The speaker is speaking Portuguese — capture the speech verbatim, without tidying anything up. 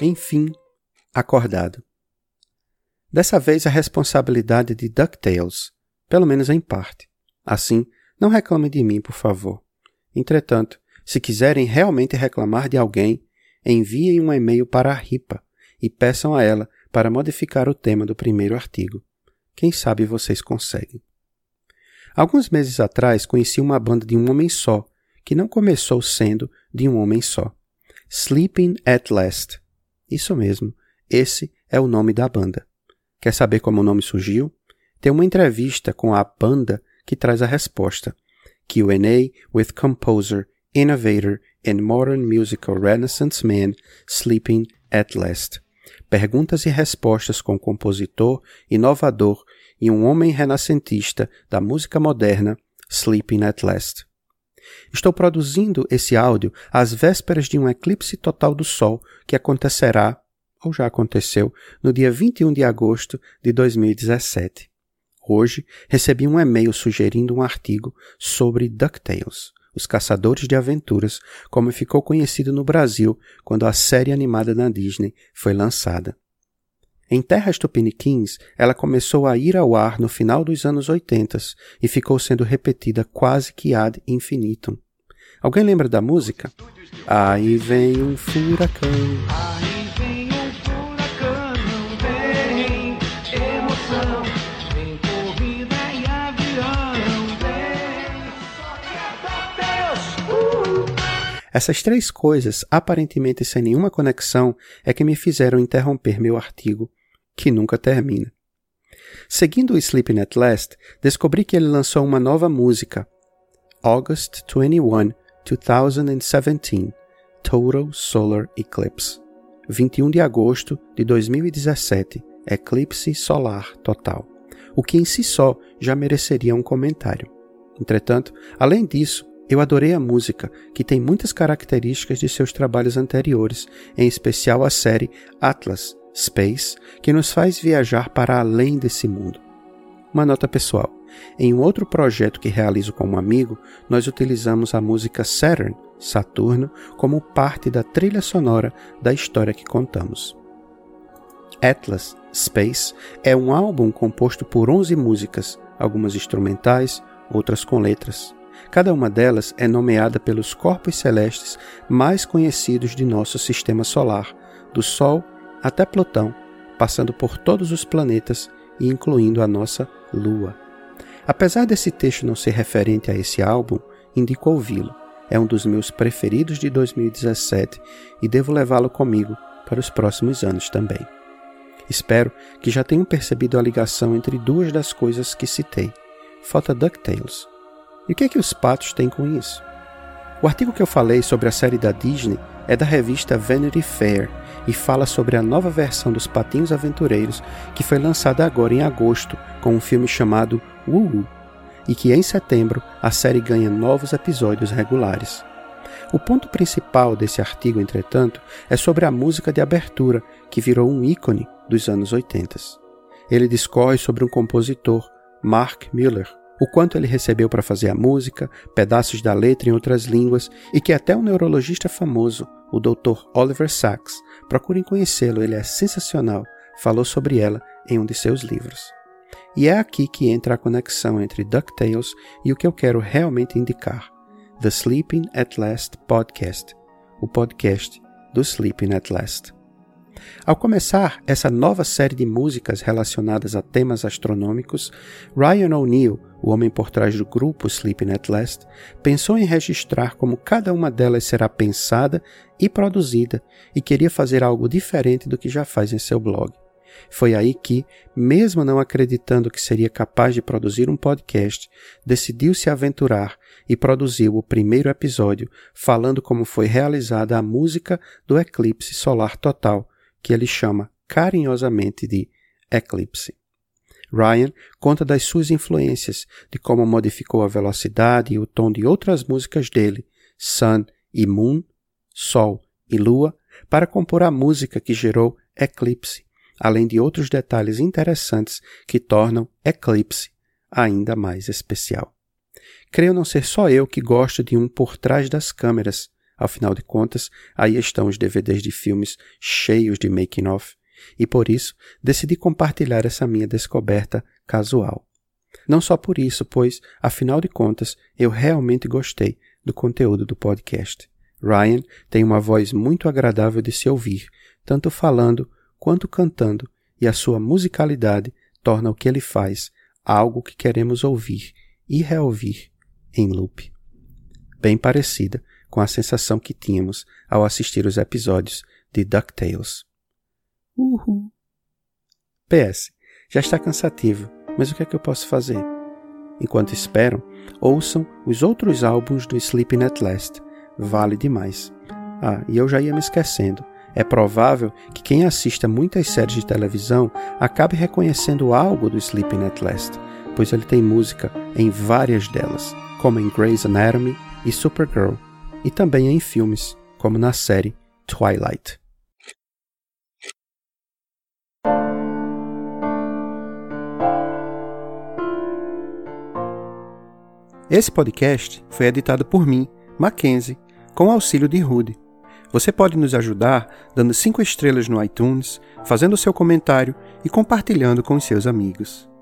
Enfim, acordado. Dessa vez a responsabilidade de DuckTales, pelo menos em parte. Assim, não reclamem de mim, por favor. Entretanto, se quiserem realmente reclamar de alguém, enviem um e-mail para a Ripa e peçam a ela para modificar o tema do primeiro artigo. Quem sabe vocês conseguem. Alguns meses atrás, conheci uma banda de um homem só, que não começou sendo de um homem só. Sleeping At Last. Isso mesmo, esse é o nome da banda. Quer saber como o nome surgiu? Tem uma entrevista com a banda que traz a resposta. Q and A with composer, innovator and modern musical renaissance man, Sleeping At Last. Perguntas e respostas com compositor, inovador e um homem renascentista da música moderna, Sleeping At Last. Estou produzindo esse áudio às vésperas de um eclipse total do Sol que acontecerá, ou já aconteceu, no dia vinte e um de agosto de dois mil e dezessete. Hoje, recebi um e-mail sugerindo um artigo sobre DuckTales, os Caçadores de Aventuras, como ficou conhecido no Brasil quando a série animada na Disney foi lançada. Em terras tupiniquins, ela começou a ir ao ar no final dos anos oitenta e ficou sendo repetida quase que ad infinitum. Alguém lembra da música? Aí vem um furacão. Aí vem um furacão, vem emoção, vem corrida e avião, vem só graças a Deus. Uh! Essas três coisas, aparentemente sem nenhuma conexão, é que me fizeram interromper meu artigo, que nunca termina. Seguindo o Sleeping At Last, descobri que ele lançou uma nova música, August twenty-first, twenty seventeen, Total Solar Eclipse, vinte e um de agosto de dois mil e dezessete, eclipse solar total, o que em si só já mereceria um comentário. Entretanto, além disso, eu adorei a música, que tem muitas características de seus trabalhos anteriores, em especial a série Atlas Space, que nos faz viajar para além desse mundo. Uma nota pessoal, em um outro projeto que realizo com um amigo, nós utilizamos a música Saturn, Saturno, como parte da trilha sonora da história que contamos. Atlas Space é um álbum composto por onze músicas, algumas instrumentais, outras com letras. Cada uma delas é nomeada pelos corpos celestes mais conhecidos de nosso sistema solar, do Sol até Plutão, passando por todos os planetas e incluindo a nossa Lua. Apesar desse texto não ser referente a esse álbum, indico ouvi-lo. É um dos meus preferidos de dois mil e dezessete e devo levá-lo comigo para os próximos anos também. Espero que já tenham percebido a ligação entre duas das coisas que citei. Falta DuckTales. E o que é que os patos têm com isso? O artigo que eu falei sobre a série da Disney é da revista Vanity Fair e fala sobre a nova versão dos Patinhos Aventureiros que foi lançada agora em agosto com um filme chamado Woo-Woo e que em setembro a série ganha novos episódios regulares. O ponto principal desse artigo, entretanto, é sobre a música de abertura que virou um ícone dos anos oitenta. Ele discorre sobre um compositor, Mark Miller, o quanto ele recebeu para fazer a música, pedaços da letra em outras línguas, e que até um neurologista famoso, o doutor Oliver Sacks, procurem conhecê-lo, ele é sensacional, falou sobre ela em um de seus livros. E é aqui que entra a conexão entre DuckTales e o que eu quero realmente indicar, The Sleeping At Last Podcast, o podcast do Sleeping At Last. Ao começar essa nova série de músicas relacionadas a temas astronômicos, Ryan O'Neill, o homem por trás do grupo Sleeping At Last, pensou em registrar como cada uma delas será pensada e produzida e queria fazer algo diferente do que já faz em seu blog. Foi aí que, mesmo não acreditando que seria capaz de produzir um podcast, decidiu se aventurar e produziu o primeiro episódio falando como foi realizada a música do eclipse solar total, que ele chama carinhosamente de eclipse. Ryan conta das suas influências, de como modificou a velocidade e o tom de outras músicas dele, Sun e Moon, Sol e Lua, para compor a música que gerou Eclipse, além de outros detalhes interessantes que tornam Eclipse ainda mais especial. Creio não ser só eu que gosto de um por trás das câmeras. Afinal de contas, aí estão os D V Ds de filmes cheios de making-of, e por isso decidi compartilhar essa minha descoberta casual. Não só por isso, pois, afinal de contas, eu realmente gostei do conteúdo do podcast. Ryan tem uma voz muito agradável de se ouvir, tanto falando quanto cantando, e a sua musicalidade torna o que ele faz algo que queremos ouvir e reouvir em loop. Bem parecida com a sensação que tínhamos ao assistir os episódios de DuckTales. Uhul! P S. Já está cansativo, mas o que é que eu posso fazer? Enquanto esperam, ouçam os outros álbuns do Sleeping At Last. Vale demais. Ah, e eu já ia me esquecendo. É provável que quem assista muitas séries de televisão acabe reconhecendo algo do Sleeping At Last, pois ele tem música em várias delas, como em Grey's Anatomy e Supergirl, e também em filmes, como na série Twilight. Esse podcast foi editado por mim, Mackenzie, com o auxílio de Rudy. Você pode nos ajudar dando cinco estrelas no iTunes, fazendo seu comentário e compartilhando com seus amigos.